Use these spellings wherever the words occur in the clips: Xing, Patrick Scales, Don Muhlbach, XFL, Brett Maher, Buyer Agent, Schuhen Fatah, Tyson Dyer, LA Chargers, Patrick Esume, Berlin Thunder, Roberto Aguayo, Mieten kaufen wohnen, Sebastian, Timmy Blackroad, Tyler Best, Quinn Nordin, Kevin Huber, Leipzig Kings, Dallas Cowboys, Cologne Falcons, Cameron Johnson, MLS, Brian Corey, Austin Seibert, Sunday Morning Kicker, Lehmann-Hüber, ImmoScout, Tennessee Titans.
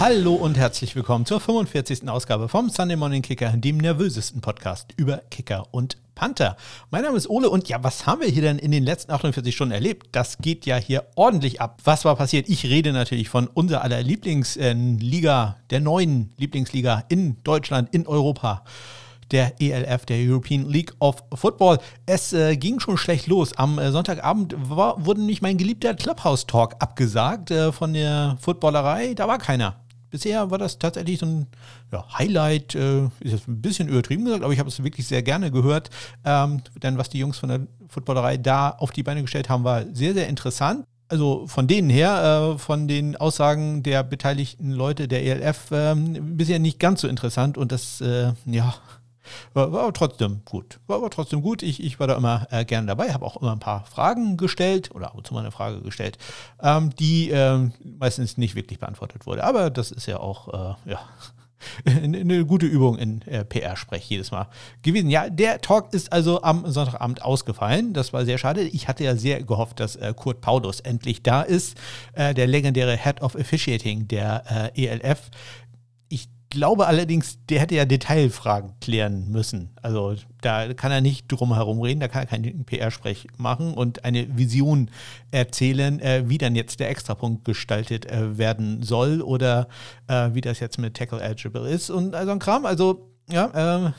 Hallo und herzlich willkommen zur 45. Ausgabe vom Sunday Morning Kicker, dem nervösesten Podcast über Kicker und Panther. Mein Name ist Ole und ja, was haben wir hier denn in den letzten 48 Stunden erlebt? Das geht ja hier ordentlich ab. Was war passiert? Ich rede natürlich von unserer aller Lieblingsliga, der neuen Lieblingsliga in Deutschland, in Europa. Der ELF, der European League of Football. Es ging schon schlecht los. Am Sonntagabend wurde nämlich mein geliebter Clubhouse-Talk abgesagt von der Footballerei. Da war keiner. Bisher war das tatsächlich so ein Highlight, ist jetzt ein bisschen übertrieben gesagt, aber ich habe es wirklich sehr gerne gehört. Denn was die Jungs von der Footballerei da auf die Beine gestellt haben, war sehr, sehr interessant. Also von denen her, von den Aussagen der beteiligten Leute der ELF, bisher nicht ganz so interessant. Und das, war aber trotzdem gut. Ich war da immer gerne dabei, habe auch immer ein paar Fragen gestellt oder ab und zu mal eine Frage gestellt, die meistens nicht wirklich beantwortet wurde. Aber das ist ja auch eine gute Übung in PR-Sprech jedes Mal gewesen. Ja, der Talk ist also am Sonntagabend ausgefallen. Das war sehr schade. Ich hatte ja sehr gehofft, dass Kurt Paulus endlich da ist, der legendäre Head of Officiating der ELF. Ich glaube allerdings, der hätte ja Detailfragen klären müssen. Also da kann er nicht drum herum reden, da kann er keinen PR-Sprech machen und eine Vision erzählen, wie dann jetzt der Extrapunkt gestaltet werden soll oder wie das jetzt mit Tackle Eligible ist und so ein Kram. Also ja,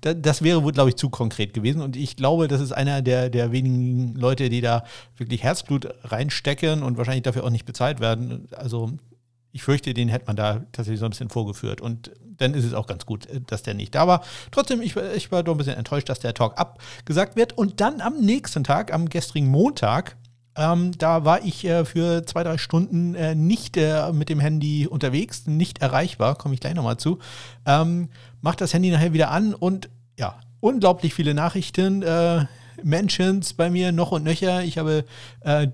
das wäre wohl, glaube ich, zu konkret gewesen und ich glaube, das ist einer der wenigen Leute, die da wirklich Herzblut reinstecken und wahrscheinlich dafür auch nicht bezahlt werden. Also ich fürchte, den hätte man da tatsächlich so ein bisschen vorgeführt. Und dann ist es auch ganz gut, dass der nicht da war. Trotzdem, ich war doch ein bisschen enttäuscht, dass der Talk abgesagt wird. Und dann am nächsten Tag, am gestrigen Montag, da war ich für 2-3 Stunden nicht mit dem Handy unterwegs, nicht erreichbar, komme ich gleich nochmal zu. Mach das Handy nachher wieder an und ja, unglaublich viele Nachrichten, Mentions bei mir noch und nöcher. Ich habe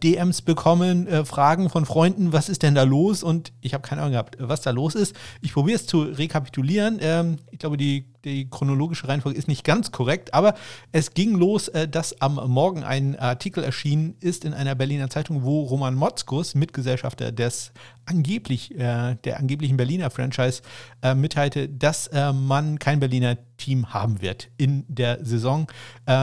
DMs bekommen, Fragen von Freunden, was ist denn da los? Und ich habe keine Ahnung gehabt, was da los ist. Ich probiere es zu rekapitulieren. Ich glaube, die chronologische Reihenfolge ist nicht ganz korrekt, aber es ging los, dass am Morgen ein Artikel erschienen ist in einer Berliner Zeitung, wo Roman Motzkus, Mitgesellschafter der angeblichen Berliner Franchise, mitteilte, dass man kein Berliner Team haben wird in der Saison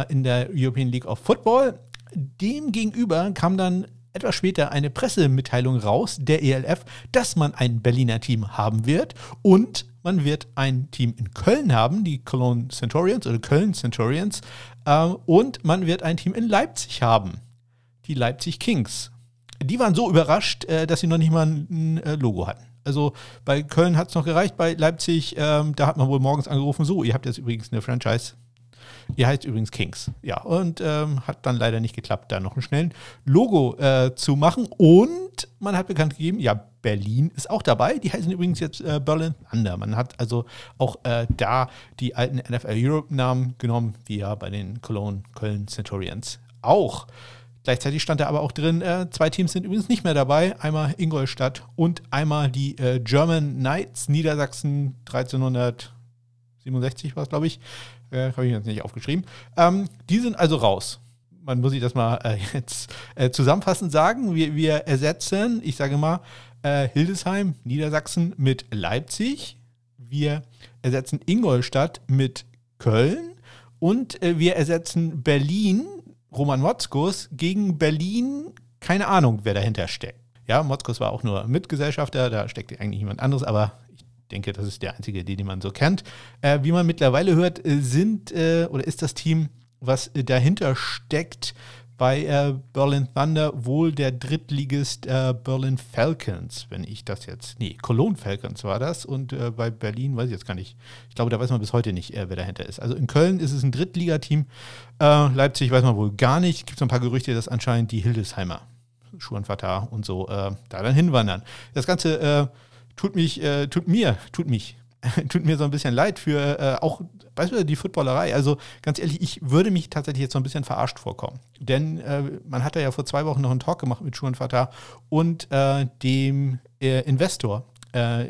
in der European League of Football. Demgegenüber kam dann etwas später eine Pressemitteilung raus, der ELF, dass man ein Berliner Team haben wird und man wird ein Team in Köln haben, die Cologne Centurions, und man wird ein Team in Leipzig haben, die Leipzig Kings. Die waren so überrascht, dass sie noch nicht mal ein Logo hatten. Also bei Köln hat es noch gereicht, bei Leipzig, da hat man wohl morgens angerufen, so, ihr habt jetzt übrigens eine Franchise, ihr heißt übrigens Kings. Ja, und hat dann leider nicht geklappt, da noch einen schnellen Logo zu machen. Und man hat bekannt gegeben, ja, Berlin ist auch dabei. Die heißen übrigens jetzt Berlin Thunder. Man hat also auch da die alten NFL-Europe-Namen genommen, wie ja bei den Köln Centurions auch. Gleichzeitig stand da aber auch drin, 2 Teams sind übrigens nicht mehr dabei. Einmal Ingolstadt und einmal die German Knights, Niedersachsen 1367 war es, glaube ich. Habe ich jetzt nicht aufgeschrieben. Die sind also raus. Man muss sich das mal jetzt zusammenfassend sagen. Wir ersetzen, ich sage mal, Hildesheim, Niedersachsen mit Leipzig. Wir ersetzen Ingolstadt mit Köln. Und wir ersetzen Berlin, Roman Motzkus, gegen Berlin, keine Ahnung, wer dahinter steckt. Ja, Motzkus war auch nur Mitgesellschafter, da steckt eigentlich jemand anderes, aber ich denke, das ist der einzige, den man so kennt. Wie man mittlerweile hört, ist das Team, was dahinter steckt, bei Berlin Thunder wohl der Drittligist Berlin Falcons, Cologne Falcons war das und bei Berlin weiß ich jetzt gar nicht, ich glaube, da weiß man bis heute nicht, wer dahinter ist. Also in Köln ist es ein Drittligateam, Leipzig weiß man wohl gar nicht, gibt es ein paar Gerüchte, dass anscheinend die Hildesheimer, Schuhen Fatah und so, da dann hinwandern. Das Ganze tut mir so ein bisschen leid für auch beispielsweise die Footballerei. Also ganz ehrlich, ich würde mich tatsächlich jetzt so ein bisschen verarscht vorkommen. Denn man hatte ja vor 2 Wochen noch einen Talk gemacht mit Schuhen Fatah und dem Investor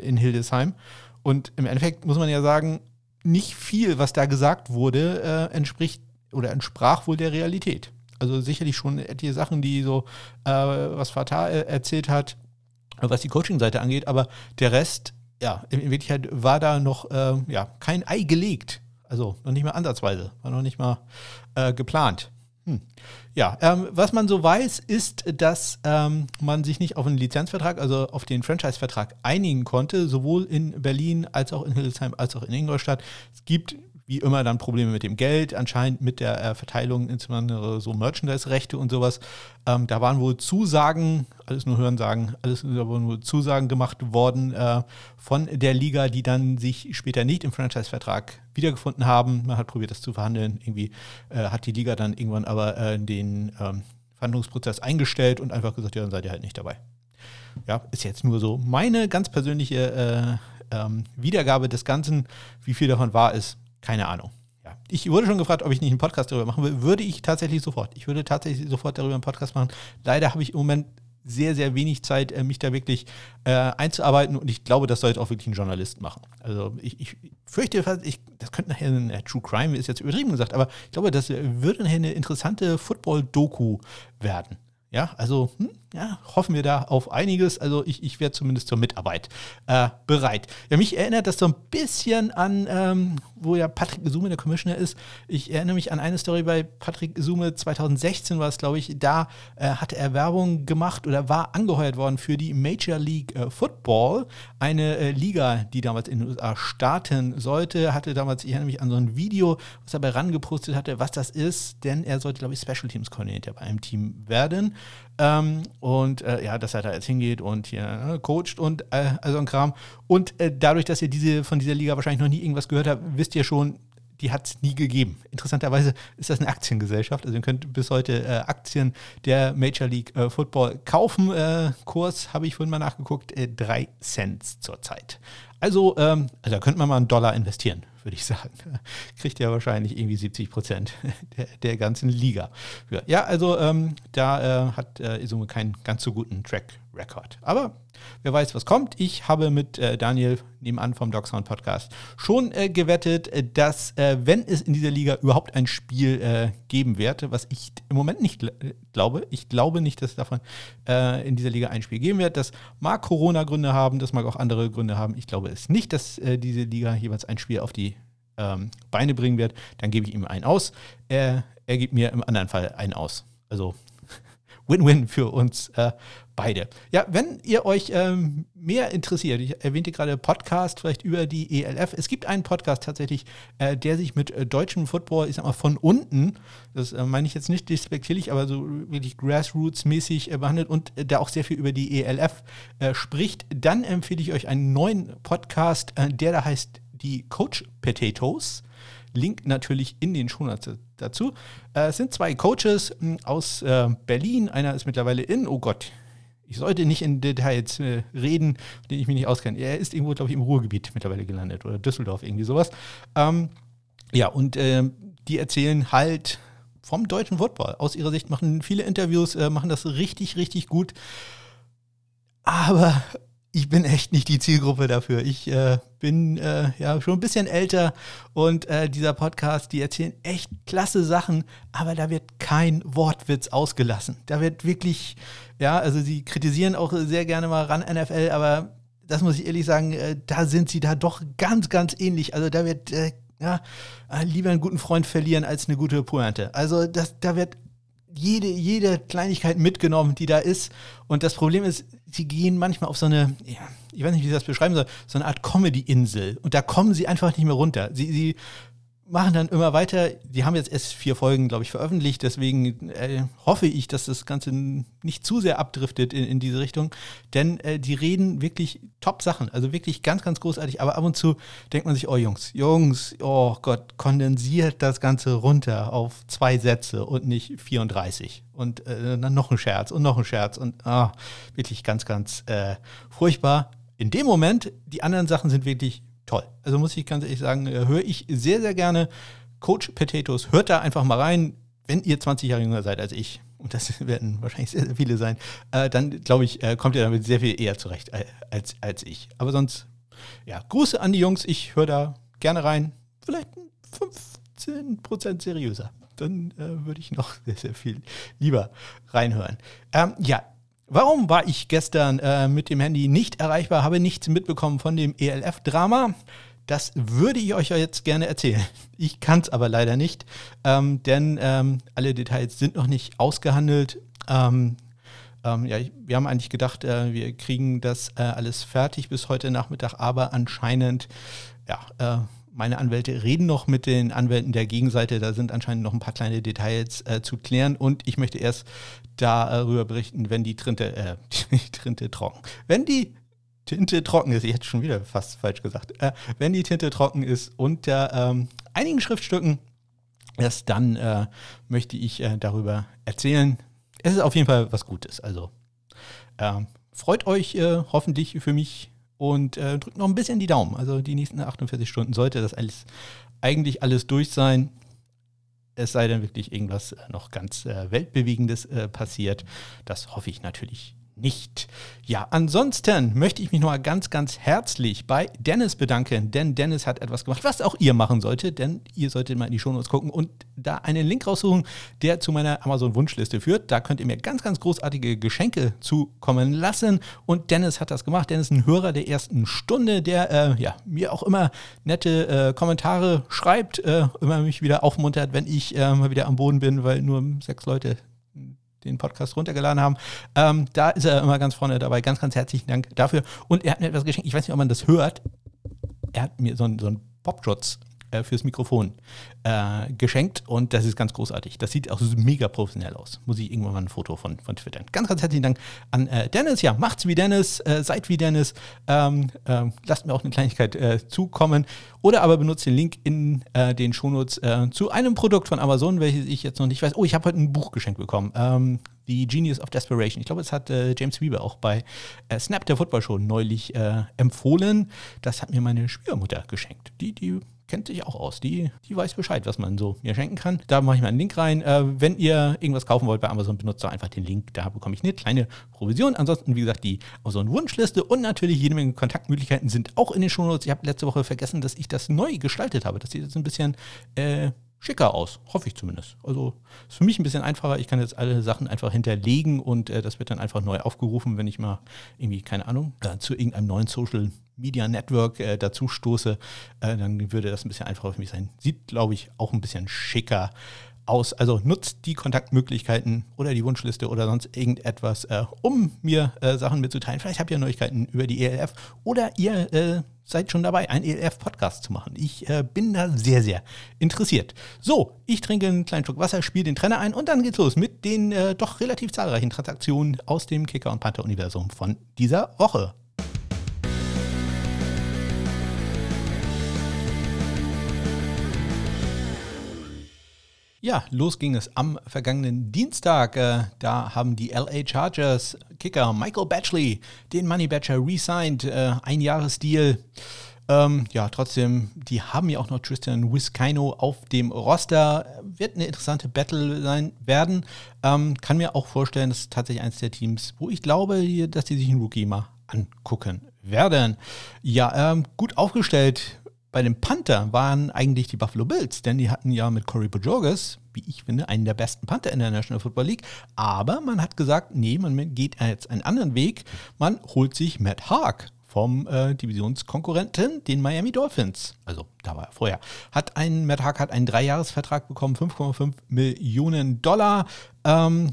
in Hildesheim. Und im Endeffekt muss man ja sagen, nicht viel, was da gesagt wurde, entsprach wohl der Realität. Also sicherlich schon etliche Sachen, die so, was Fatah erzählt hat, was die Coaching-Seite angeht, aber der Rest, ja, in Wirklichkeit war da noch kein Ei gelegt. Also noch nicht mal ansatzweise, war noch nicht mal geplant. Ja, was man so weiß, ist, dass man sich nicht auf einen Lizenzvertrag, also auf den Franchise-Vertrag einigen konnte, sowohl in Berlin als auch in Hildesheim als auch in Ingolstadt. Es gibt wie immer dann Probleme mit dem Geld, anscheinend mit der Verteilung, insbesondere so Merchandise-Rechte und sowas. Da waren wohl Zusagen, Zusagen gemacht worden von der Liga, die dann sich später nicht im Franchise-Vertrag wiedergefunden haben. Man hat probiert, das zu verhandeln. Irgendwie hat die Liga dann irgendwann aber den Verhandlungsprozess eingestellt und einfach gesagt, ja, dann seid ihr halt nicht dabei. Ja, ist jetzt nur so meine ganz persönliche Wiedergabe des Ganzen. Wie viel davon wahr ist, keine Ahnung. Ja. Ich wurde schon gefragt, ob ich nicht einen Podcast darüber machen will. Würde ich tatsächlich sofort. Ich würde tatsächlich sofort darüber einen Podcast machen. Leider habe ich im Moment sehr, sehr wenig Zeit, mich da wirklich einzuarbeiten. Und ich glaube, das sollte auch wirklich ein Journalist machen. Also ich fürchte fast, das könnte nachher ein True Crime, ist jetzt übertrieben gesagt, aber ich glaube, das würde nachher eine interessante Football-Doku werden. Ja, also hoffen wir da auf einiges. Also ich wäre zumindest zur Mitarbeit bereit. Ja, mich erinnert das so ein bisschen an, wo ja Patrick Esume der Commissioner ist. Ich erinnere mich an eine Story bei Patrick Esume 2016 war es, glaube ich. Da hatte er Werbung gemacht oder war angeheuert worden für die Major League Football. Eine Liga, die damals in den USA starten sollte, hatte damals, ich erinnere mich an so ein Video, was er bei RAN gepostet hatte, was das ist. Denn er sollte, glaube ich, Special Teams Coordinator bei einem Team werden. Dass er da jetzt hingeht und hier coacht und also ein Kram. Und dadurch, dass ihr von dieser Liga wahrscheinlich noch nie irgendwas gehört habt, wisst ihr schon, die hat es nie gegeben. Interessanterweise ist das eine Aktiengesellschaft. Also ihr könnt bis heute Aktien der Major League Football kaufen. Kurs habe ich vorhin mal nachgeguckt, 3 Cent zurzeit. Also da könnte man mal einen $1 investieren, würde ich sagen. Kriegt ja wahrscheinlich irgendwie 70% der ganzen Liga. Ja, also da hat Esume keinen ganz so guten Track Record. Aber wer weiß, was kommt. Ich habe mit Daniel nebenan vom Dogsound Podcast schon gewettet, dass wenn es in dieser Liga überhaupt ein Spiel geben wird, was ich im Moment nicht glaube, ich glaube nicht, dass es davon in dieser Liga ein Spiel geben wird. Das mag Corona-Gründe haben, das mag auch andere Gründe haben. Ich glaube es nicht, dass diese Liga jeweils ein Spiel auf die Beine bringen wird. Dann gebe ich ihm einen aus. Er gibt mir im anderen Fall einen aus. Also Win-Win für uns beide. Ja, wenn ihr euch mehr interessiert, ich erwähnte gerade Podcast, vielleicht über die ELF. Es gibt einen Podcast tatsächlich, der sich mit deutschem Football, ich sag mal, von unten, das meine ich jetzt nicht despektierlich, aber so wirklich grassroots-mäßig behandelt und da auch sehr viel über die ELF spricht. Dann empfehle ich euch einen neuen Podcast, der da heißt die Coach Potatoes. Link natürlich in den Shownotes dazu. Es sind 2 Coaches aus Berlin. Einer ist mittlerweile in, oh Gott, ich sollte nicht in Details reden, mit denen ich mich nicht auskenne. Er ist irgendwo, glaube ich, im Ruhrgebiet mittlerweile gelandet oder Düsseldorf, irgendwie sowas. Die erzählen halt vom deutschen Football. Aus ihrer Sicht machen viele Interviews, machen das richtig, richtig gut. Aber ich bin echt nicht die Zielgruppe dafür. Ich bin schon ein bisschen älter und dieser Podcast, die erzählen echt klasse Sachen, aber da wird kein Wortwitz ausgelassen. Da wird wirklich, sie kritisieren auch sehr gerne mal RAN NFL, aber das muss ich ehrlich sagen, da sind sie da doch ganz, ganz ähnlich. Also da wird, lieber einen guten Freund verlieren als eine gute Pointe. Also da wird jede Kleinigkeit mitgenommen, die da ist. Und das Problem ist, sie gehen manchmal auf so eine, ich weiß nicht, wie ich das beschreiben soll, so eine Art Comedy-Insel. Und da kommen sie einfach nicht mehr runter. Sie machen dann immer weiter. Die haben jetzt erst 4 Folgen, glaube ich, veröffentlicht. Deswegen hoffe ich, dass das Ganze nicht zu sehr abdriftet in diese Richtung. Denn die reden wirklich Top-Sachen. Also wirklich ganz, ganz großartig. Aber ab und zu denkt man sich, oh Jungs, oh Gott, kondensiert das Ganze runter auf 2 Sätze und nicht 34. Und dann noch ein Scherz. Und wirklich ganz, ganz furchtbar. In dem Moment, die anderen Sachen sind wirklich toll. Also muss ich ganz ehrlich sagen, höre ich sehr, sehr gerne Coach Potatoes. Hört da einfach mal rein, wenn ihr 20 Jahre jünger seid als ich. Und das werden wahrscheinlich sehr, sehr viele sein. Dann, glaube ich, kommt ihr damit sehr viel eher zurecht als ich. Aber sonst, Grüße an die Jungs. Ich höre da gerne rein. Vielleicht 15% seriöser. Dann würde ich noch sehr, sehr viel lieber reinhören. Warum war ich gestern mit dem Handy nicht erreichbar, habe nichts mitbekommen von dem ELF-Drama? Das würde ich euch jetzt gerne erzählen. Ich kann es aber leider nicht, denn alle Details sind noch nicht ausgehandelt. Wir haben eigentlich gedacht, wir kriegen das alles fertig bis heute Nachmittag, aber anscheinend, meine Anwälte reden noch mit den Anwälten der Gegenseite, da sind anscheinend noch ein paar kleine Details zu klären und ich möchte erst darüber berichten, wenn wenn die Tinte trocken ist, ich hätte schon wieder fast falsch gesagt, wenn die Tinte trocken ist unter einigen Schriftstücken, erst dann möchte ich darüber erzählen. Es ist auf jeden Fall was Gutes, also freut euch hoffentlich für mich und drückt noch ein bisschen die Daumen. Also die nächsten 48 Stunden sollte das eigentlich alles durch sein, es sei denn wirklich irgendwas noch ganz Weltbewegendes passiert, das hoffe ich natürlich nicht. Ja, ansonsten möchte ich mich nochmal ganz, ganz herzlich bei Dennis bedanken, denn Dennis hat etwas gemacht, was auch ihr machen solltet, denn ihr solltet mal in die Shownotes gucken und da einen Link raussuchen, der zu meiner Amazon-Wunschliste führt. Da könnt ihr mir ganz, ganz großartige Geschenke zukommen lassen und Dennis hat das gemacht. Dennis ist ein Hörer der ersten Stunde, der mir auch immer nette Kommentare schreibt, immer mich wieder aufmuntert, wenn ich mal wieder am Boden bin, weil nur 6 Leute den Podcast runtergeladen haben. Da ist er immer ganz vorne dabei. Ganz, ganz herzlichen Dank dafür. Und er hat mir etwas geschenkt. Ich weiß nicht, ob man das hört. Er hat mir so einen Popschutz fürs Mikrofon geschenkt. Und das ist ganz großartig. Das sieht auch mega professionell aus. Muss ich irgendwann mal ein Foto von twittern. Ganz, ganz herzlichen Dank an Dennis. Ja, macht's wie Dennis. Seid wie Dennis. Lasst mir auch eine Kleinigkeit zukommen. Oder aber benutzt den Link in den Shownotes zu einem Produkt von Amazon, welches ich jetzt noch nicht weiß. Oh, ich habe heute ein Buch geschenkt bekommen. The Genius of Desperation. Ich glaube, es hat James Weber auch bei Snap der Football Show neulich empfohlen. Das hat mir meine Schwiegermutter geschenkt. Die kennt sich auch aus. Die weiß Bescheid, was man so mir schenken kann. Da mache ich mal einen Link rein. Wenn ihr irgendwas kaufen wollt bei Amazon, benutzt da einfach den Link. Da bekomme ich eine kleine Provision. Ansonsten, wie gesagt, die Amazon-Wunschliste und natürlich jede Menge Kontaktmöglichkeiten sind auch in den Shownotes. Ich habe letzte Woche vergessen, dass ich das neu gestaltet habe. Das sieht jetzt ein bisschen schicker aus, hoffe ich zumindest. Also ist für mich ein bisschen einfacher. Ich kann jetzt alle Sachen einfach hinterlegen und das wird dann einfach neu aufgerufen, wenn ich mal irgendwie, keine Ahnung, zu irgendeinem neuen Social Media Network dazu stoße, dann würde das ein bisschen einfacher für mich sein. Sieht, glaube ich, auch ein bisschen schicker aus. Also nutzt die Kontaktmöglichkeiten oder die Wunschliste oder sonst irgendetwas, um mir Sachen mitzuteilen. Vielleicht habt ihr Neuigkeiten über die ELF oder ihr seid schon dabei, einen ELF-Podcast zu machen. Ich bin da sehr, sehr interessiert. So, ich trinke einen kleinen Schluck Wasser, spiele den Trainer ein und dann geht's los mit den doch relativ zahlreichen Transaktionen aus dem Kicker- und Panther-Universum von dieser Woche. Ja, los ging es am vergangenen Dienstag. Da haben die LA Chargers Kicker Michael Batchley den Money Badger re-signed. Ein Jahresdeal. Trotzdem, die haben ja auch noch Tristan Vizcaino auf dem Roster. Wird eine interessante Battle sein werden. Kann mir auch vorstellen, das ist tatsächlich eines der Teams, wo ich glaube, dass die sich einen Rookie mal angucken werden. Ja, gut aufgestellt. Bei den Panther waren eigentlich die Buffalo Bills, denn die hatten ja mit Corey Bojorquez, wie ich finde, einen der besten Panther in der National Football League. Aber man hat gesagt, nee, man geht jetzt einen anderen Weg. Man holt sich Matt Haack vom Divisionskonkurrenten, den Miami Dolphins. Also, da war er vorher. Matt Haack hat einen 3-Jahres-Vertrag bekommen, $5,5 Millionen. Davon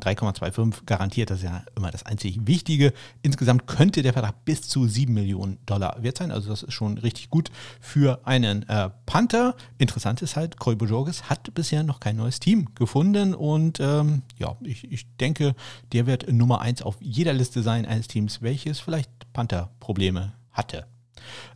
3,25 garantiert, das ist ja immer das einzig Wichtige. Insgesamt könnte der Vertrag bis zu $7 Millionen wert sein. Also das ist schon richtig gut für einen Panther. Interessant ist halt, Corey Bojorquez hat bisher noch kein neues Team gefunden. Und ich denke, der wird Nummer 1 auf jeder Liste sein eines Teams, welches vielleicht Panther-Probleme hatte.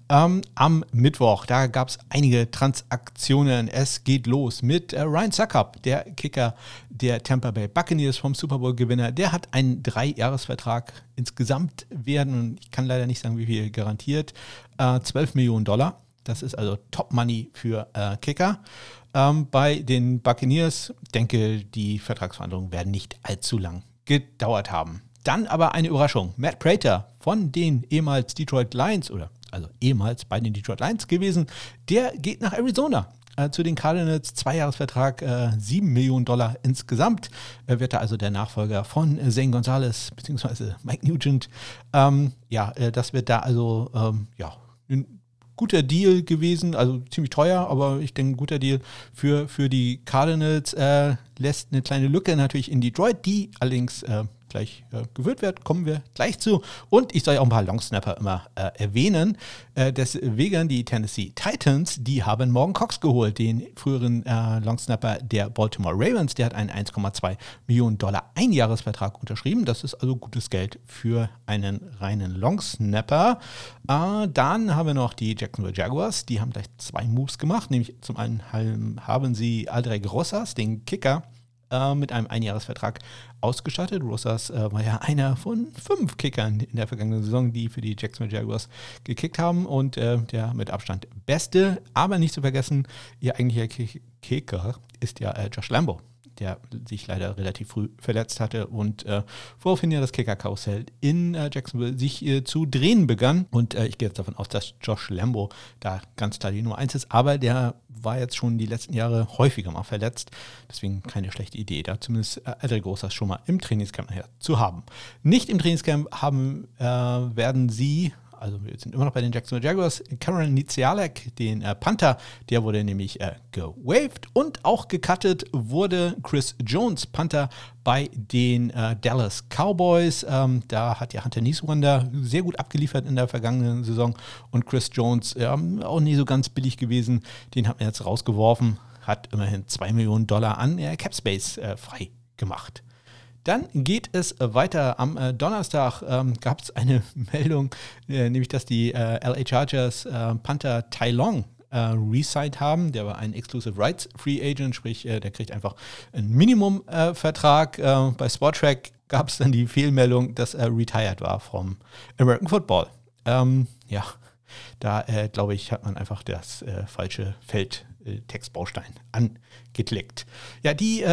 Am Mittwoch, da gab es einige Transaktionen. Es geht los mit Ryan Suckup, der Kicker der Tampa Bay Buccaneers vom Super Bowl-Gewinner. Der hat einen 3-Jahres-Vertrag insgesamt werden. Ich kann leider nicht sagen, wie viel garantiert. $12 Millionen. Das ist also Top-Money für Kicker. Bei den Buccaneers, denke, die Vertragsverhandlungen werden nicht allzu lang gedauert haben. Dann aber eine Überraschung. Matt Prater von den ehemals Detroit Lions gewesen, der geht nach Arizona. zu den Cardinals, Zweijahresvertrag, $7 Millionen insgesamt. Wird er also der Nachfolger von Zane Gonzalez bzw. Mike Nugent. Das wird da also ein guter Deal gewesen, also ziemlich teuer, aber ich denke ein guter Deal für die Cardinals. Lässt eine kleine Lücke natürlich in Detroit, die allerdings gleich gewürdigt wird, kommen wir gleich zu. Und ich soll ja auch ein paar Longsnapper immer erwähnen. Deswegen die Tennessee Titans, die haben Morgan Cox geholt, den früheren Longsnapper der Baltimore Ravens. Der hat einen $1,2 Millionen Einjahresvertrag unterschrieben. Das ist also gutes Geld für einen reinen Longsnapper. Dann haben wir noch die Jacksonville Jaguars. Die haben gleich zwei Moves gemacht. Nämlich zum einen haben sie Aldrich Rosas, den Kicker, mit einem Einjahresvertrag ausgestattet. Rosas war ja einer von 5 Kickern in der vergangenen Saison, die für die Jacksonville Jaguars gekickt haben und der mit Abstand beste, aber nicht zu vergessen, ihr eigentlicher Kicker ist ja Josh Lambo, der sich leider relativ früh verletzt hatte und woraufhin ja das Kicker-Karussell in Jacksonville sich zu drehen begann. Und ich gehe jetzt davon aus, dass Josh Lambo da ganz klar die Nummer 1 ist, aber der war jetzt schon die letzten Jahre häufiger mal verletzt, deswegen keine schlechte Idee, da zumindest Aldrich Rosas schon mal im Trainingscamp nachher zu haben. Nicht im Trainingscamp werden sie, also wir sind immer noch bei den Jacksonville Jaguars, Cameron Nizialek, den Panther, der wurde nämlich gewaved und auch gecuttet wurde Chris Jones, Panther bei den Dallas Cowboys. Da hat ja Hunter Niswander sehr gut abgeliefert in der vergangenen Saison und Chris Jones auch nie so ganz billig gewesen. Den hat man jetzt rausgeworfen, hat immerhin $2 Millionen an Capspace frei gemacht. Dann geht es weiter. Am Donnerstag gab es eine Meldung, nämlich dass die LA Chargers Panther Tai Long resigned haben. Der war ein Exclusive Rights Free Agent, sprich der kriegt einfach einen Minimum-Vertrag. Bei Sportrack gab es dann die Fehlmeldung, dass er retired war vom American Football. Glaube ich, hat man einfach das falsche Feld Textbaustein angeklickt. Ja, die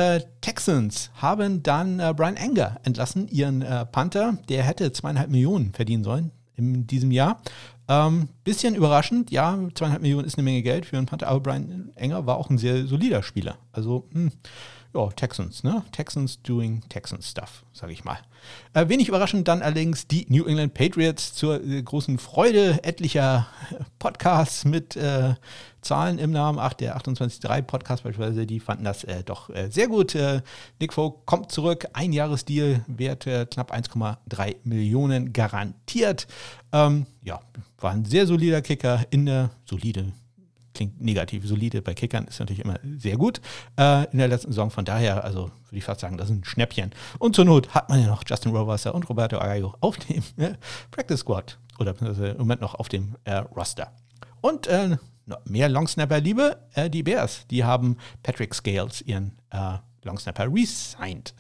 Texans haben dann Bryan Anger entlassen, ihren Panther. Der hätte $2,5 Millionen verdienen sollen in diesem Jahr. Bisschen überraschend, ja, 2,5 Millionen ist eine Menge Geld für einen Panther, aber Bryan Anger war auch ein sehr solider Spieler. Also, Texans, ne? Texans doing Texans stuff, sage ich mal. Wenig überraschend dann allerdings die New England Patriots zur großen Freude etlicher Podcasts mit Zahlen im Namen. Der 28.3 Podcast beispielsweise, die fanden das doch sehr gut. Nick Folk kommt zurück, ein Jahresdeal, Wert knapp $1,3 Millionen garantiert. War ein sehr solider Kicker in der solide. Klingt negativ, solide bei Kickern ist natürlich immer sehr gut in der letzten Saison. Von daher, also würde ich fast sagen, das ist ein Schnäppchen. Und zur Not hat man ja noch Justin Rohrwasser und Roberto Aguayo auf dem Practice Squad oder im Moment noch auf dem Roster. Und mehr Longsnapper-Liebe, die Bears, die haben Patrick Scales, ihren Longsnapper, resigned.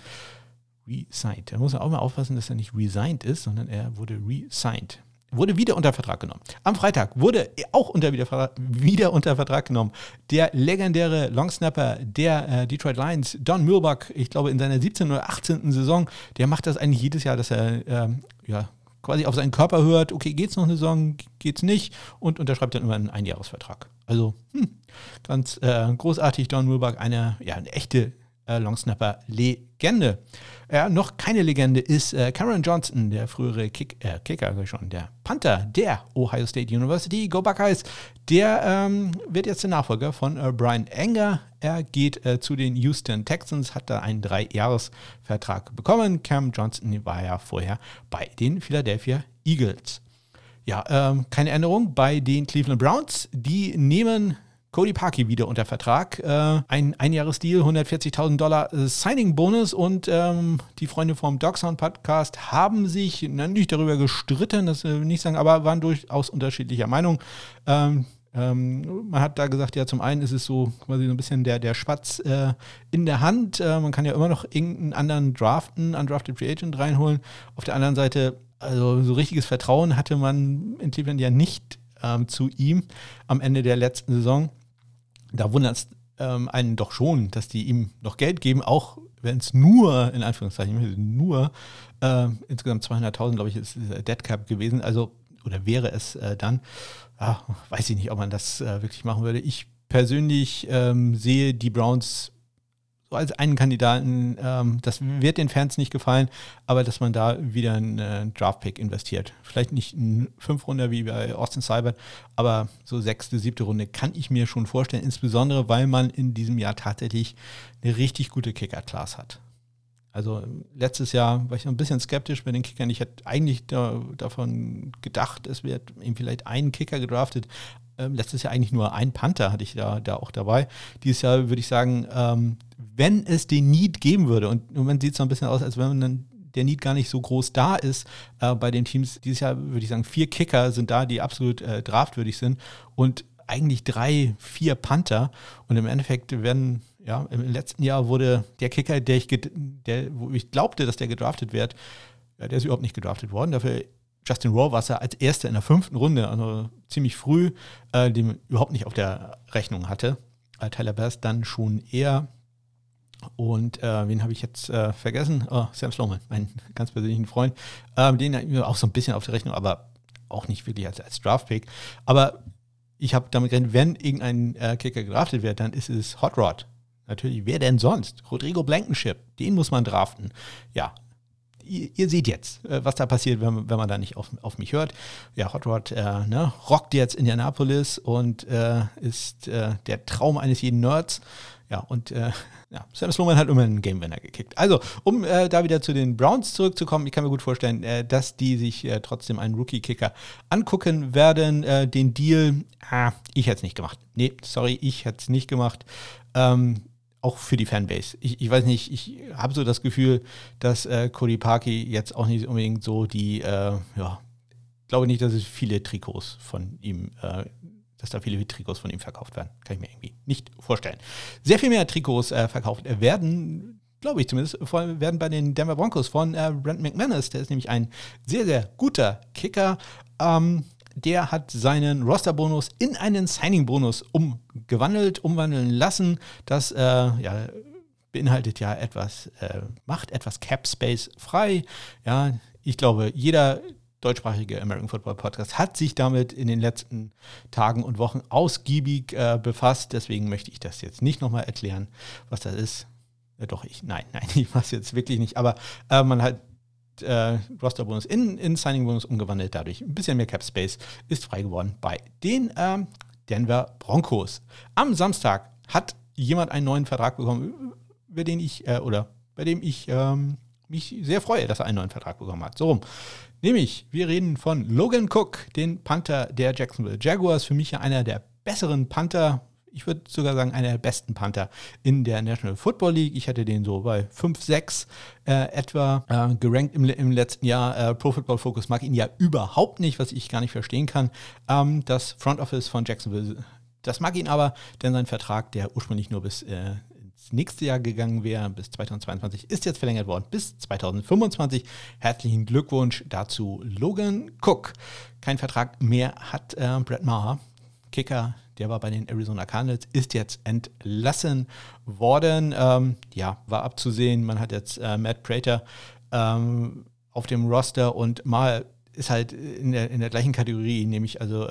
Da muss man auch mal aufpassen, dass er nicht resigned ist, sondern er wurde resigned. Wurde wieder unter Vertrag genommen. Am Freitag wurde auch wieder unter Vertrag genommen der legendäre Longsnapper der Detroit Lions, Don Muhlbach, ich glaube in seiner 17. oder 18. Saison. Der macht das eigentlich jedes Jahr, dass er quasi auf seinen Körper hört, okay, geht's noch eine Saison, geht's nicht, und unterschreibt dann immer einen Einjahresvertrag. Also ganz großartig, Don Muhlbach, eine echte Longsnapper-Legende. Noch keine Legende ist Cameron Johnson, der frühere der Panther der Ohio State University, Go Buckeyes. Der wird jetzt der Nachfolger von Bryan Anger. Er geht zu den Houston Texans, hat da einen 3-Jahres-Vertrag bekommen. Cam Johnson war ja vorher bei den Philadelphia Eagles. Keine Änderung bei den Cleveland Browns. Die nehmen Cody Parkey wieder unter Vertrag, ein Einjahresdeal, $140.000 Signing-Bonus, und die Freunde vom Dogsound-Podcast haben sich nicht darüber gestritten, das will ich nicht sagen, aber waren durchaus unterschiedlicher Meinung. Man hat da gesagt, ja, zum einen ist es so quasi so ein bisschen der Spatz in der Hand, man kann ja immer noch irgendeinen anderen Undrafted Free Agent reinholen. Auf der anderen Seite, also so richtiges Vertrauen hatte man in Cleveland ja nicht zu ihm am Ende der letzten Saison. Da wundert es einen doch schon, dass die ihm noch Geld geben, auch wenn es nur, in Anführungszeichen, insgesamt 200.000, glaube ich, ist Deadcap gewesen, also, oder wäre es dann, weiß ich nicht, ob man das wirklich machen würde. Ich persönlich sehe die Browns so als einen Kandidaten. Das wird den Fans nicht gefallen, aber dass man da wieder einen Draft-Pick investiert. Vielleicht nicht einen 5-Runder wie bei Austin Seibert, aber so 6., 7. Runde kann ich mir schon vorstellen, insbesondere weil man in diesem Jahr tatsächlich eine richtig gute Kicker-Class hat. Also letztes Jahr war ich noch ein bisschen skeptisch bei den Kickern. Ich hätte eigentlich davon gedacht, es wird eben vielleicht einen Kicker gedraftet. Letztes Jahr eigentlich nur ein Panther hatte ich da auch dabei. Dieses Jahr würde ich sagen, wenn es den Need geben würde, und im Moment sieht es noch ein bisschen aus, als wenn dann der Need gar nicht so groß da ist bei den Teams. Dieses Jahr würde ich sagen, 4 Kicker sind da, die absolut draftwürdig sind und eigentlich 3, 4 Panther. Und im Endeffekt werden... Ja, im letzten Jahr wurde der Kicker, wo ich glaubte, dass der gedraftet wird, der ist überhaupt nicht gedraftet worden. Dafür Justin Rohrwasser als Erster in der 5. Runde, also ziemlich früh, den überhaupt nicht auf der Rechnung hatte. Tyler Best dann schon eher. Und wen habe ich jetzt vergessen? Oh, Sam Sloman, meinen ganz persönlichen Freund. Den auch so ein bisschen auf der Rechnung, aber auch nicht wirklich als Draftpick. Aber ich habe damit gerechnet, wenn irgendein Kicker gedraftet wird, dann ist es Hot Rod. Natürlich, wer denn sonst? Rodrigo Blankenship, den muss man draften. Ja, ihr seht jetzt, was da passiert, wenn man da nicht auf mich hört. Ja, Hot Rod rockt jetzt Indianapolis und ist der Traum eines jeden Nerds. Ja, und Sam Sloman hat immer einen Game-Winner gekickt. Also, um da wieder zu den Browns zurückzukommen, ich kann mir gut vorstellen, dass die sich trotzdem einen Rookie-Kicker angucken werden. Den Deal, ich hätte es nicht gemacht. Nee, sorry, ich hätte es nicht gemacht. Auch für die Fanbase. Ich weiß nicht, ich habe so das Gefühl, dass Cody Parkey jetzt auch nicht unbedingt so ich glaube nicht, dass es viele Trikots von ihm dass da viele Trikots von ihm verkauft werden. Kann ich mir irgendwie nicht vorstellen. Sehr viel mehr Trikots verkauft werden, glaube ich zumindest, vor allem werden bei den Denver Broncos von Brent McManus. Der ist nämlich ein sehr, sehr guter Kicker. Der hat seinen Roster-Bonus in einen Signing-Bonus umwandeln lassen. Das beinhaltet ja etwas, macht etwas Cap-Space frei. Ja, ich glaube, jeder deutschsprachige American Football Podcast hat sich damit in den letzten Tagen und Wochen ausgiebig befasst. Deswegen möchte ich das jetzt nicht nochmal erklären, was das ist. Ich mache es jetzt wirklich nicht. Aber man hat Rosterbonus in Signing-Bonus umgewandelt. Dadurch ein bisschen mehr Cap-Space ist frei geworden bei den Denver Broncos. Am Samstag hat jemand einen neuen Vertrag bekommen, bei dem ich mich sehr freue, dass er einen neuen Vertrag bekommen hat. So rum. Nämlich, wir reden von Logan Cook, den Panther der Jacksonville Jaguars. Für mich ja einer der besseren Panther, ich würde sogar sagen einer der besten Panther in der National Football League. Ich hatte den so bei 5-6 etwa gerankt im letzten Jahr. Pro Football Focus mag ihn ja überhaupt nicht, was ich gar nicht verstehen kann. Das Front Office von Jacksonville, das mag ihn aber, denn sein Vertrag, der ursprünglich nur bis nächste Jahr gegangen wäre, bis 2022, ist jetzt verlängert worden bis 2025. Herzlichen Glückwunsch dazu, Logan Cook. Kein Vertrag mehr hat Brett Maher, Kicker, der war bei den Arizona Cardinals, ist jetzt entlassen worden. War abzusehen, man hat jetzt Matt Prater auf dem Roster und Maher ist halt in der gleichen Kategorie, nämlich also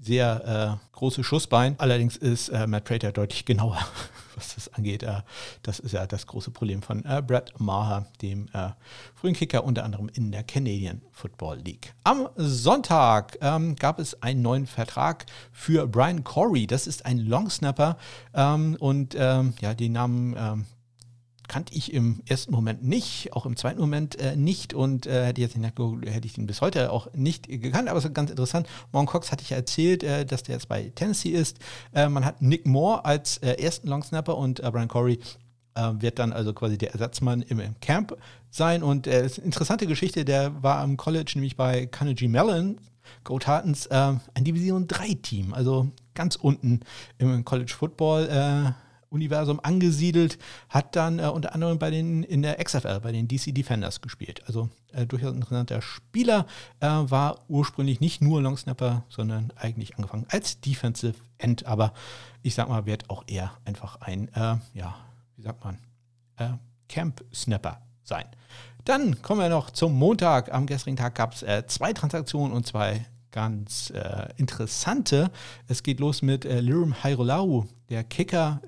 sehr große Schussbein. Allerdings ist Matt Prater deutlich genauer, was das angeht. Das ist ja das große Problem von Brett Maher, dem frühen Kicker, unter anderem in der Canadian Football League. Am Sonntag gab es einen neuen Vertrag für Brian Corey. Das ist ein Longsnapper den Namen kannte ich im ersten Moment nicht, auch im zweiten Moment nicht und hätte ich ihn bis heute auch nicht gekannt, aber es ist ganz interessant. Morgan Cox hatte ich erzählt, dass der jetzt bei Tennessee ist. Man hat Nick Moore als ersten Longsnapper und Brian Corey wird dann also quasi der Ersatzmann im Camp sein und das ist eine interessante Geschichte, der war am College nämlich bei Carnegie Mellon, Go Tartans, ein Division 3 Team, also ganz unten im College Football Universum angesiedelt, hat dann unter anderem in der XFL, bei den DC Defenders gespielt. Also durchaus ein interessanter Spieler, war ursprünglich nicht nur Longsnapper, sondern eigentlich angefangen als Defensive End, aber ich sag mal, wird auch eher einfach ein, Camp-Snapper sein. Dann kommen wir noch zum Montag. Am gestrigen Tag gab es 2 Transaktionen und 2 ganz interessante. Es geht los mit Lirum Hairolahu, der Kicker,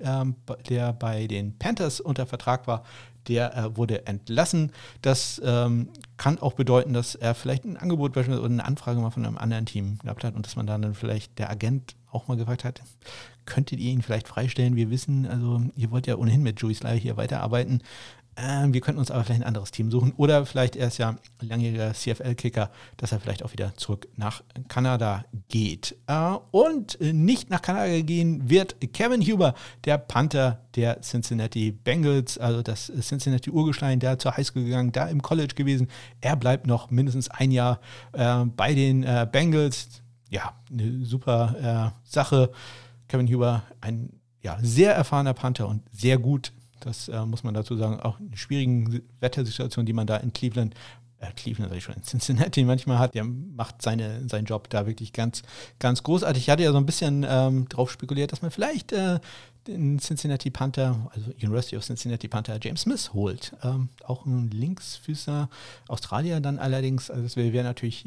der bei den Panthers unter Vertrag war. Der wurde entlassen. Das kann auch bedeuten, dass er vielleicht ein Angebot beispielsweise oder eine Anfrage mal von einem anderen Team gehabt hat und dass man dann vielleicht der Agent auch mal gefragt hat, könntet ihr ihn vielleicht freistellen? Wir wissen, also ihr wollt ja ohnehin mit Joey Sly hier weiterarbeiten. Wir könnten uns aber vielleicht ein anderes Team suchen. Oder vielleicht er ist ja ein langjähriger CFL-Kicker, dass er vielleicht auch wieder zurück nach Kanada geht. Und nicht nach Kanada gehen wird Kevin Huber, der Panther der Cincinnati Bengals, also das Cincinnati Urgestein, der zur Highschool gegangen, da im College gewesen. Er bleibt noch mindestens ein Jahr bei den Bengals. Ja, eine super Sache. Kevin Huber, ein ja, sehr erfahrener Panther und sehr gut. Das muss man dazu sagen, auch eine schwierige Wettersituation, die man da in Cincinnati manchmal hat. Der macht seinen Job da wirklich ganz, ganz großartig. Ich hatte ja so ein bisschen drauf spekuliert, dass man vielleicht den Cincinnati Panther, also University of Cincinnati Panther, James Smith holt. Auch ein Linksfüßer, Australier dann allerdings. Also das wäre natürlich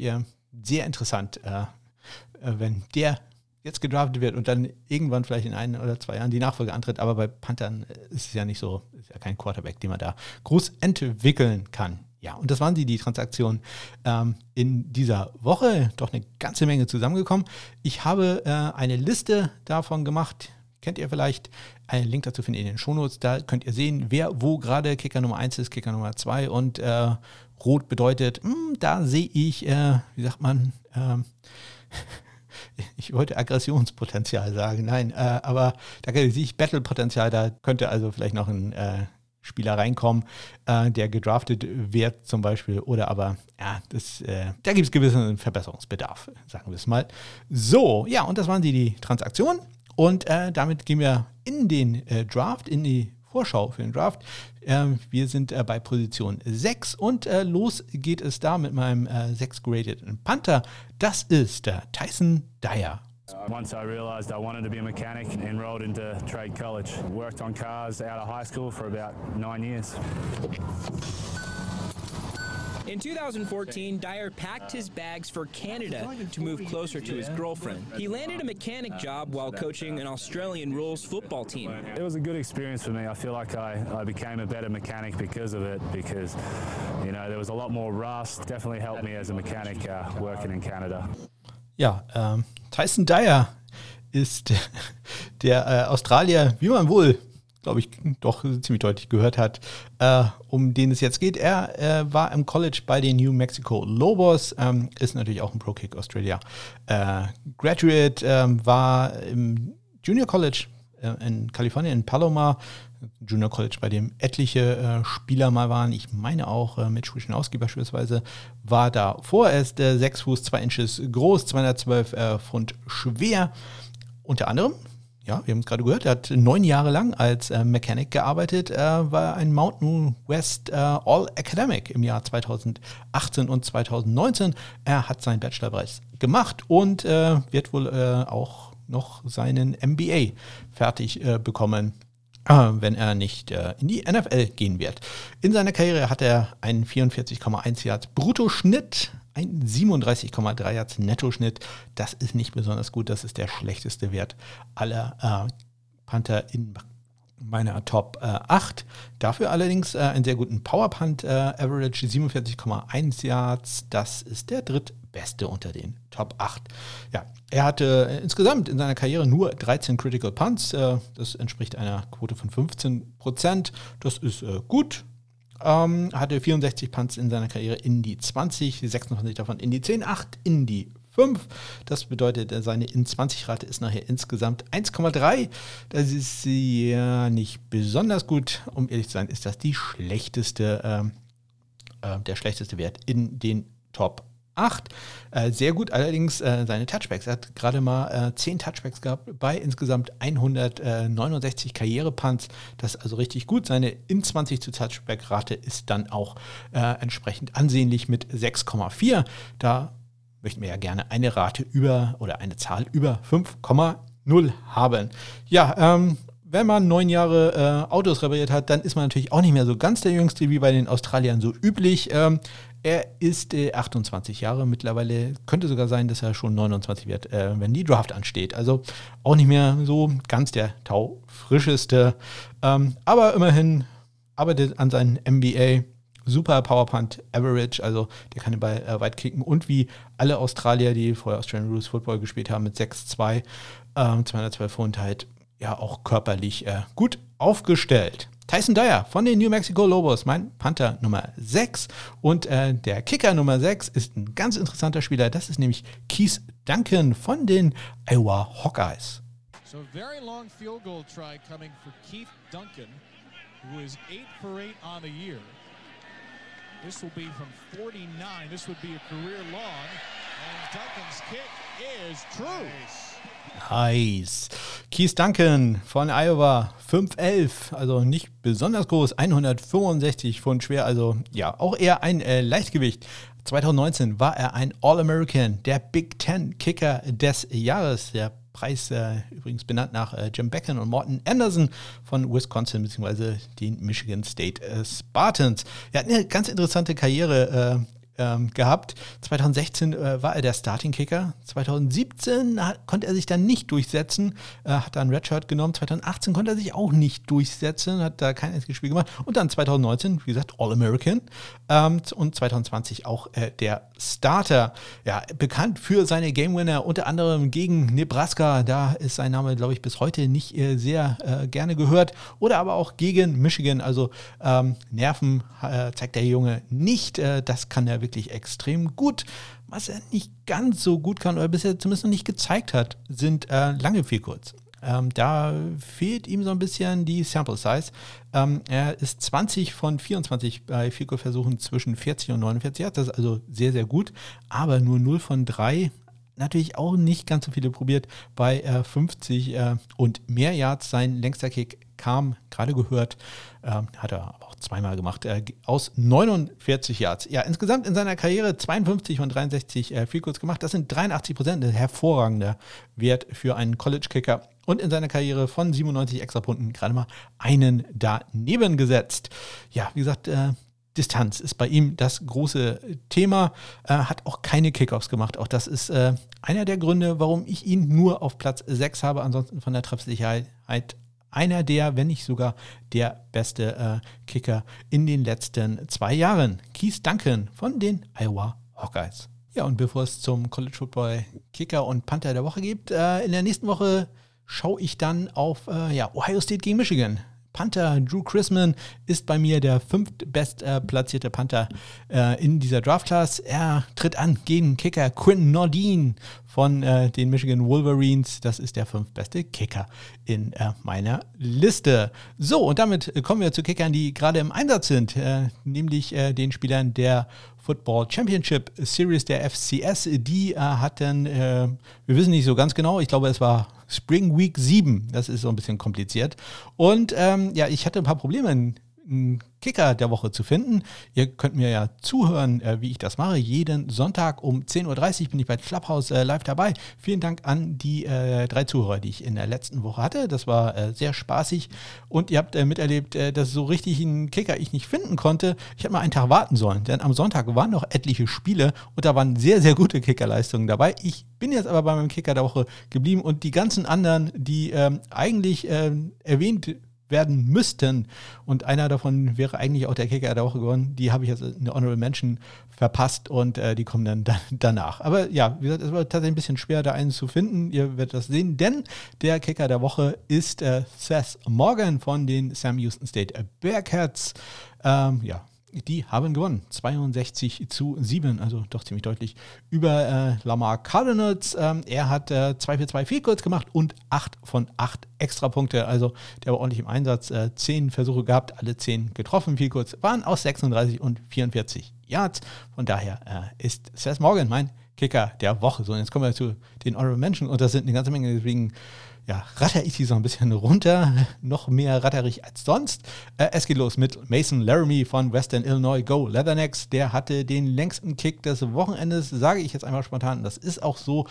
sehr interessant, wenn der jetzt gedraftet wird und dann irgendwann vielleicht in 1 oder 2 Jahren die Nachfolge antritt. Aber bei Panthern ist es ja nicht so, ist ja kein Quarterback, den man da groß entwickeln kann. Ja, und das waren die Transaktionen in dieser Woche. Doch eine ganze Menge zusammengekommen. Ich habe eine Liste davon gemacht. Kennt ihr vielleicht? Einen Link dazu findet ihr in den Shownotes. Da könnt ihr sehen, wer wo gerade Kicker Nummer 1 ist, Kicker Nummer 2 und rot bedeutet, da sehe ich, wie sagt man, ich wollte Aggressionspotenzial sagen, nein, aber da sehe ich Battle-Potenzial, da könnte also vielleicht noch ein Spieler reinkommen, der gedraftet wird zum Beispiel, oder aber, ja, da gibt es gewissen Verbesserungsbedarf, sagen wir es mal. So, ja, und das waren die Transaktionen und damit gehen wir in den Draft, in die Vorschau für den Draft. Wir sind bei Position 6 und los geht es da mit meinem 6-graded Panther. Das ist Tyson Dyer. Once I realized I wanted to be a mechanic, enrolled into trade college. Worked on cars out of high school for about 9 years. In 2014, Dyer packed his bags for Canada to move closer to his girlfriend. He landed a mechanic job while coaching an Australian rules football team. It was a good experience for me. I feel like I became a better mechanic because of it, because, you know, there was a lot more rust. Definitely helped me as a mechanic working in Canada. Ja, Tyson Dyer ist der Australier, wie man wohl, glaube ich, doch ziemlich deutlich gehört hat, um den es jetzt geht. Er war im College bei den New Mexico Lobos, ist natürlich auch ein Pro-Kick Australia Graduate, war im Junior College in Kalifornien, in Paloma, Junior College, bei dem etliche Spieler mal waren. Ich meine auch mit Schwischnowski beispielsweise war da vorerst 6 Fuß, 2 Inches groß, 212 Pfund schwer, unter anderem. Ja, wir haben es gerade gehört, er hat 9 Jahre lang als Mechanic gearbeitet, war ein Mountain West All-Academic im Jahr 2018 und 2019. Er hat seinen Bachelorpreis gemacht und wird wohl auch noch seinen MBA fertig bekommen, wenn er nicht in die NFL gehen wird. In seiner Karriere hat er einen 44,1 Yards Bruttoschnitt, ein 37,3 Yards Nettoschnitt. Das ist nicht besonders gut. Das ist der schlechteste Wert aller Panther in meiner Top 8. Dafür allerdings einen sehr guten Powerpunt Average, 47,1 Yards. Das ist der drittbeste unter den Top 8. Ja, er hatte insgesamt in seiner Karriere nur 13 Critical Punts. Das entspricht einer Quote von 15%. Das ist gut. Hatte 64 Punts in seiner Karriere in die 20, 26 davon in die 10, 8 in die 5. Das bedeutet, seine In-20-Rate ist nachher insgesamt 1,3. Das ist ja nicht besonders gut. Um ehrlich zu sein, ist das die schlechteste, der schlechteste Wert in den Top 8. Sehr gut allerdings seine Touchbacks. Er hat gerade mal 10 Touchbacks gehabt bei insgesamt 169 Karrierepunts. Das ist also richtig gut. Seine In-20 zu Touchback-Rate ist dann auch entsprechend ansehnlich mit 6,4. Da möchten wir ja gerne eine Rate über oder eine Zahl über 5,0 haben. Ja, wenn man 9 Jahre Autos repariert hat, dann ist man natürlich auch nicht mehr so ganz der Jüngste, wie bei den Australiern so üblich. Er ist 28 Jahre mittlerweile, könnte sogar sein, dass er schon 29 wird, wenn die Draft ansteht. Also auch nicht mehr so ganz der taufrischeste, aber immerhin arbeitet an seinem MBA. Super Powerpunt Average, also der kann den Ball weit kicken. Und wie alle Australier, die vorher Australian Rules Football gespielt haben, mit 6'2", 212 Pfund halt ja auch körperlich gut aufgestellt. Tyson Dyer von den New Mexico Lobos, mein Panther Nummer 6. Und der Kicker Nummer 6 ist ein ganz interessanter Spieler. Das ist nämlich Keith Duncan von den Iowa Hawkeyes. So very long field goal try coming for Keith Duncan, who is 8 for 8 on the year. This will be from 49. This would be a career long. And Duncan's kick is true. Nice. Keith Duncan von Iowa, 5'11", also nicht besonders groß, 165 Pfund schwer, also ja, auch eher ein Leichtgewicht. 2019 war er ein All-American, der Big Ten Kicker des Jahres. Der Preis übrigens benannt nach Jim Beckon und Morton Anderson von Wisconsin bzw. den Michigan State Spartans. Er hat eine ganz interessante Karriere gehabt. 2016 war er der Starting-Kicker. 2017 konnte er sich dann nicht durchsetzen, hat dann Redshirt genommen. 2018 konnte er sich auch nicht durchsetzen, hat da kein einziges Spiel gemacht. Und dann 2019, wie gesagt, All-American. Und 2020 auch der Starter. Ja, bekannt für seine Game-Winner, unter anderem gegen Nebraska. Da ist sein Name, glaube ich, bis heute nicht sehr gerne gehört. Oder aber auch gegen Michigan. Also Nerven zeigt der Junge nicht. Das kann er wirklich extrem gut. Was er nicht ganz so gut kann oder bisher zumindest noch nicht gezeigt hat, sind lange viel kurz. Da fehlt ihm so ein bisschen die Sample Size. Er ist 20 von 24 bei Vielkurversuchen zwischen 40 und 49 Yards. Das ist also sehr, sehr gut, aber nur 0 von 3. Natürlich auch nicht ganz so viele probiert bei 50 und mehr Yards. Sein längster Kick kam, gerade gehört, hat er aber auch zweimal gemacht, aus 49 Yards. Ja, insgesamt in seiner Karriere 52 von 63 Field Goals gemacht. Das sind 83%, ein hervorragender Wert für einen College-Kicker. Und in seiner Karriere von 97 Extrapunkten gerade mal einen daneben gesetzt. Ja, wie gesagt, Distanz ist bei ihm das große Thema, hat auch keine Kickoffs gemacht. Auch das ist einer der Gründe, warum ich ihn nur auf Platz 6 habe. Ansonsten von der Treffsicherheit einer der, wenn nicht sogar der beste Kicker in den letzten 2 Jahren. Keith Duncan von den Iowa Hawkeyes. Ja, und bevor es zum College Football Kicker und Panther der Woche gibt, in der nächsten Woche schaue ich dann auf Ohio State gegen Michigan. Panther Drew Chrisman ist bei mir der 5. bestplatzierte Panther in dieser Draft-Class. Er tritt an gegen Kicker Quinn Nordin von den Michigan Wolverines. Das ist der 5. beste Kicker in meiner Liste. So, und damit kommen wir zu Kickern, die gerade im Einsatz sind, nämlich den Spielern der Football Championship Series der FCS. Die hatten, wir wissen nicht so ganz genau, ich glaube, es war Spring Week 7, das ist so ein bisschen kompliziert. Und ich hatte ein paar Probleme, einen Kicker der Woche zu finden. Ihr könnt mir ja zuhören, wie ich das mache. Jeden Sonntag um 10.30 Uhr bin ich bei Clubhouse live dabei. Vielen Dank an die 3 Zuhörer, die ich in der letzten Woche hatte. Das war sehr spaßig. Und ihr habt miterlebt, dass so richtig einen Kicker ich nicht finden konnte. Ich hätte mal einen Tag warten sollen, denn am Sonntag waren noch etliche Spiele und da waren sehr, sehr gute Kickerleistungen dabei. Ich bin jetzt aber bei meinem Kicker der Woche geblieben und die ganzen anderen, die eigentlich erwähnt werden müssten, und einer davon wäre eigentlich auch der Kicker der Woche geworden, die habe ich jetzt in der Honorable Mention verpasst und die kommen dann danach. Aber ja, wie gesagt, es war tatsächlich ein bisschen schwer, da einen zu finden. Ihr werdet das sehen, denn der Kicker der Woche ist Seth Morgan von den Sam Houston State Bearcats. Die haben gewonnen, 62-7, also doch ziemlich deutlich, über Lamar Cardinals. Er hat 2 für 2 Field Goals gemacht und 8 von 8 Extrapunkte, also der war ordentlich im Einsatz, 10 Versuche gehabt, alle 10 getroffen, Field Goals waren aus 36 und 44 Yards. Von daher ist Seth Morgan mein Kicker der Woche. So, und jetzt kommen wir zu den Honorable Mentions und das sind eine ganze Menge, deswegen ja, ratter ich die so ein bisschen runter, noch mehr ratterig als sonst. Es geht los mit Mason Laramie von Western Illinois, Go Leathernecks. Der hatte den längsten Kick des Wochenendes, sage ich jetzt einmal spontan, das ist auch so,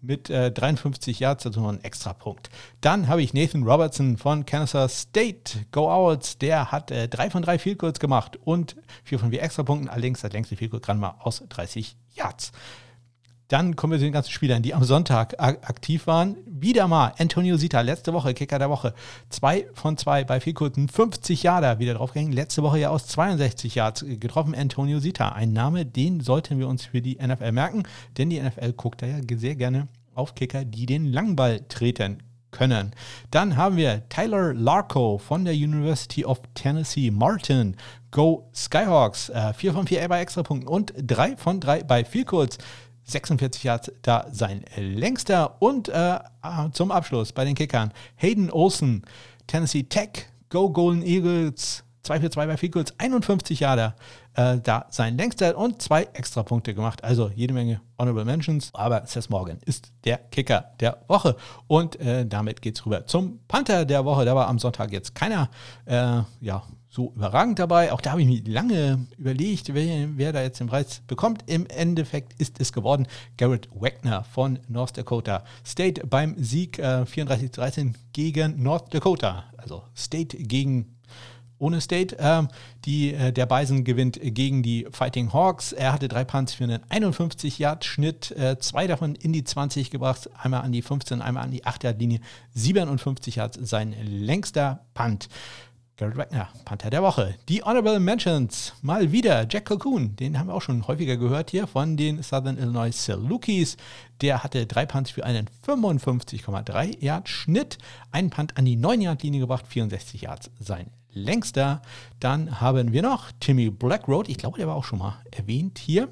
mit 53 Yards, dazu noch ein Extrapunkt. Dann habe ich Nathan Robertson von Kansas State, Go Owls. Der hat 3 von 3 Field Goals gemacht und 4 von 4 Extrapunkten, allerdings das längste Field Goal gerade mal aus 30 Yards. Dann kommen wir zu den ganzen Spielern, die am Sonntag aktiv waren. Wieder mal Antonio Sita, letzte Woche Kicker der Woche. 2 von 2 bei viel kurzen 50 Yarder wieder draufgegangen. Letzte Woche ja aus 62 Yards getroffen. Antonio Sita, ein Name, den sollten wir uns für die NFL merken, denn die NFL guckt da ja sehr gerne auf Kicker, die den Langball treten können. Dann haben wir Tyler Larko von der University of Tennessee, Martin, Go Skyhawks. 4 von 4 bei Extrapunkten und 3 von 3 bei viel kurz. 46 Yards, da sein längster. Und zum Abschluss bei den Kickern Hayden Olsen, Tennessee Tech, Go Golden Eagles, 2 für 2 bei Field Goals, 51 Yarder, da sein längster und 2 Extrapunkte gemacht. Also jede Menge Honorable Mentions, aber Seth Morgan ist der Kicker der Woche. Und damit geht's rüber zum Panther der Woche. Da war am Sonntag jetzt keiner, so überragend dabei. Auch da habe ich mir lange überlegt, wer da jetzt den Preis bekommt. Im Endeffekt ist es geworden Garrett Wagner von North Dakota State beim Sieg 34-13 gegen North Dakota. Also State gegen ohne State. Der Bison gewinnt gegen die Fighting Hawks. Er hatte 3 Punts für einen 51-Yard-Schnitt. 2 davon in die 20 gebracht. Einmal an die 15, einmal an die 8-Yard-Linie. 57 Yards sein längster Punt. Garrett Wagner, Panther der Woche. Die Honorable Mentions, mal wieder Jack Calhoun, den haben wir auch schon häufiger gehört hier von den Southern Illinois Salukis. Der hatte 3 Punts für einen 55,3 Yard Schnitt, einen Punt an die 9 Yard Linie gebracht, 64 Yards sein längster. Dann haben wir noch Timmy Blackroad, ich glaube, der war auch schon mal erwähnt hier,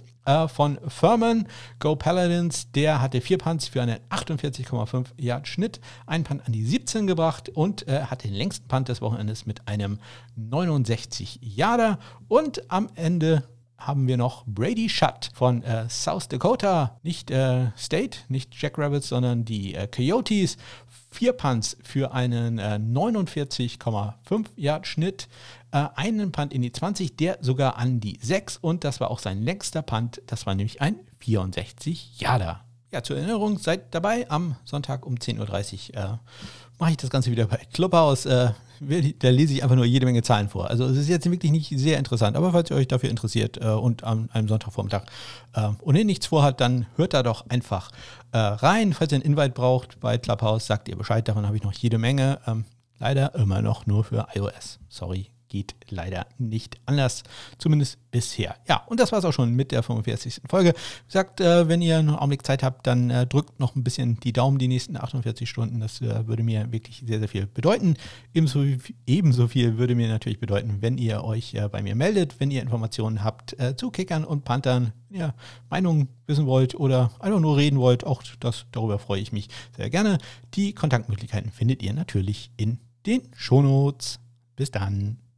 von Furman, Go Paladins. Der hatte 4 Punts für einen 48,5 Yard Schnitt, einen Punt an die 17 gebracht und hat den längsten Punt des Wochenendes mit einem 69 Yarder. Und am Ende haben wir noch Brady Shutt von South Dakota, nicht State, nicht Jackrabbits, sondern die Coyotes. 4 Punts für einen 49,5 Yard Schnitt, einen Punt in die 20, der sogar an die 6, und das war auch sein längster Punt, das war nämlich ein 64-Yarder. Ja, zur Erinnerung, seid dabei am Sonntag um 10.30 Uhr. Mache ich das Ganze wieder bei Clubhouse, da lese ich einfach nur jede Menge Zahlen vor. Also es ist jetzt wirklich nicht sehr interessant, aber falls ihr euch dafür interessiert und an einem Sonntagvormittag ohnehin nichts vorhat, dann hört da doch einfach rein. Falls ihr einen Invite braucht bei Clubhouse, sagt ihr Bescheid, davon habe ich noch jede Menge. Leider immer noch nur für iOS, sorry. Geht leider nicht anders, zumindest bisher. Ja, und das war es auch schon mit der 45. Folge. Wie gesagt, wenn ihr einen Augenblick Zeit habt, dann drückt noch ein bisschen die Daumen die nächsten 48 Stunden. Das würde mir wirklich sehr, sehr viel bedeuten. Ebenso viel würde mir natürlich bedeuten, wenn ihr euch bei mir meldet, wenn ihr Informationen habt zu Kickern und Panthern, wenn ihr Meinungen wissen wollt oder einfach nur reden wollt. Auch darüber freue ich mich sehr gerne. Die Kontaktmöglichkeiten findet ihr natürlich in den Shownotes. Bis dann.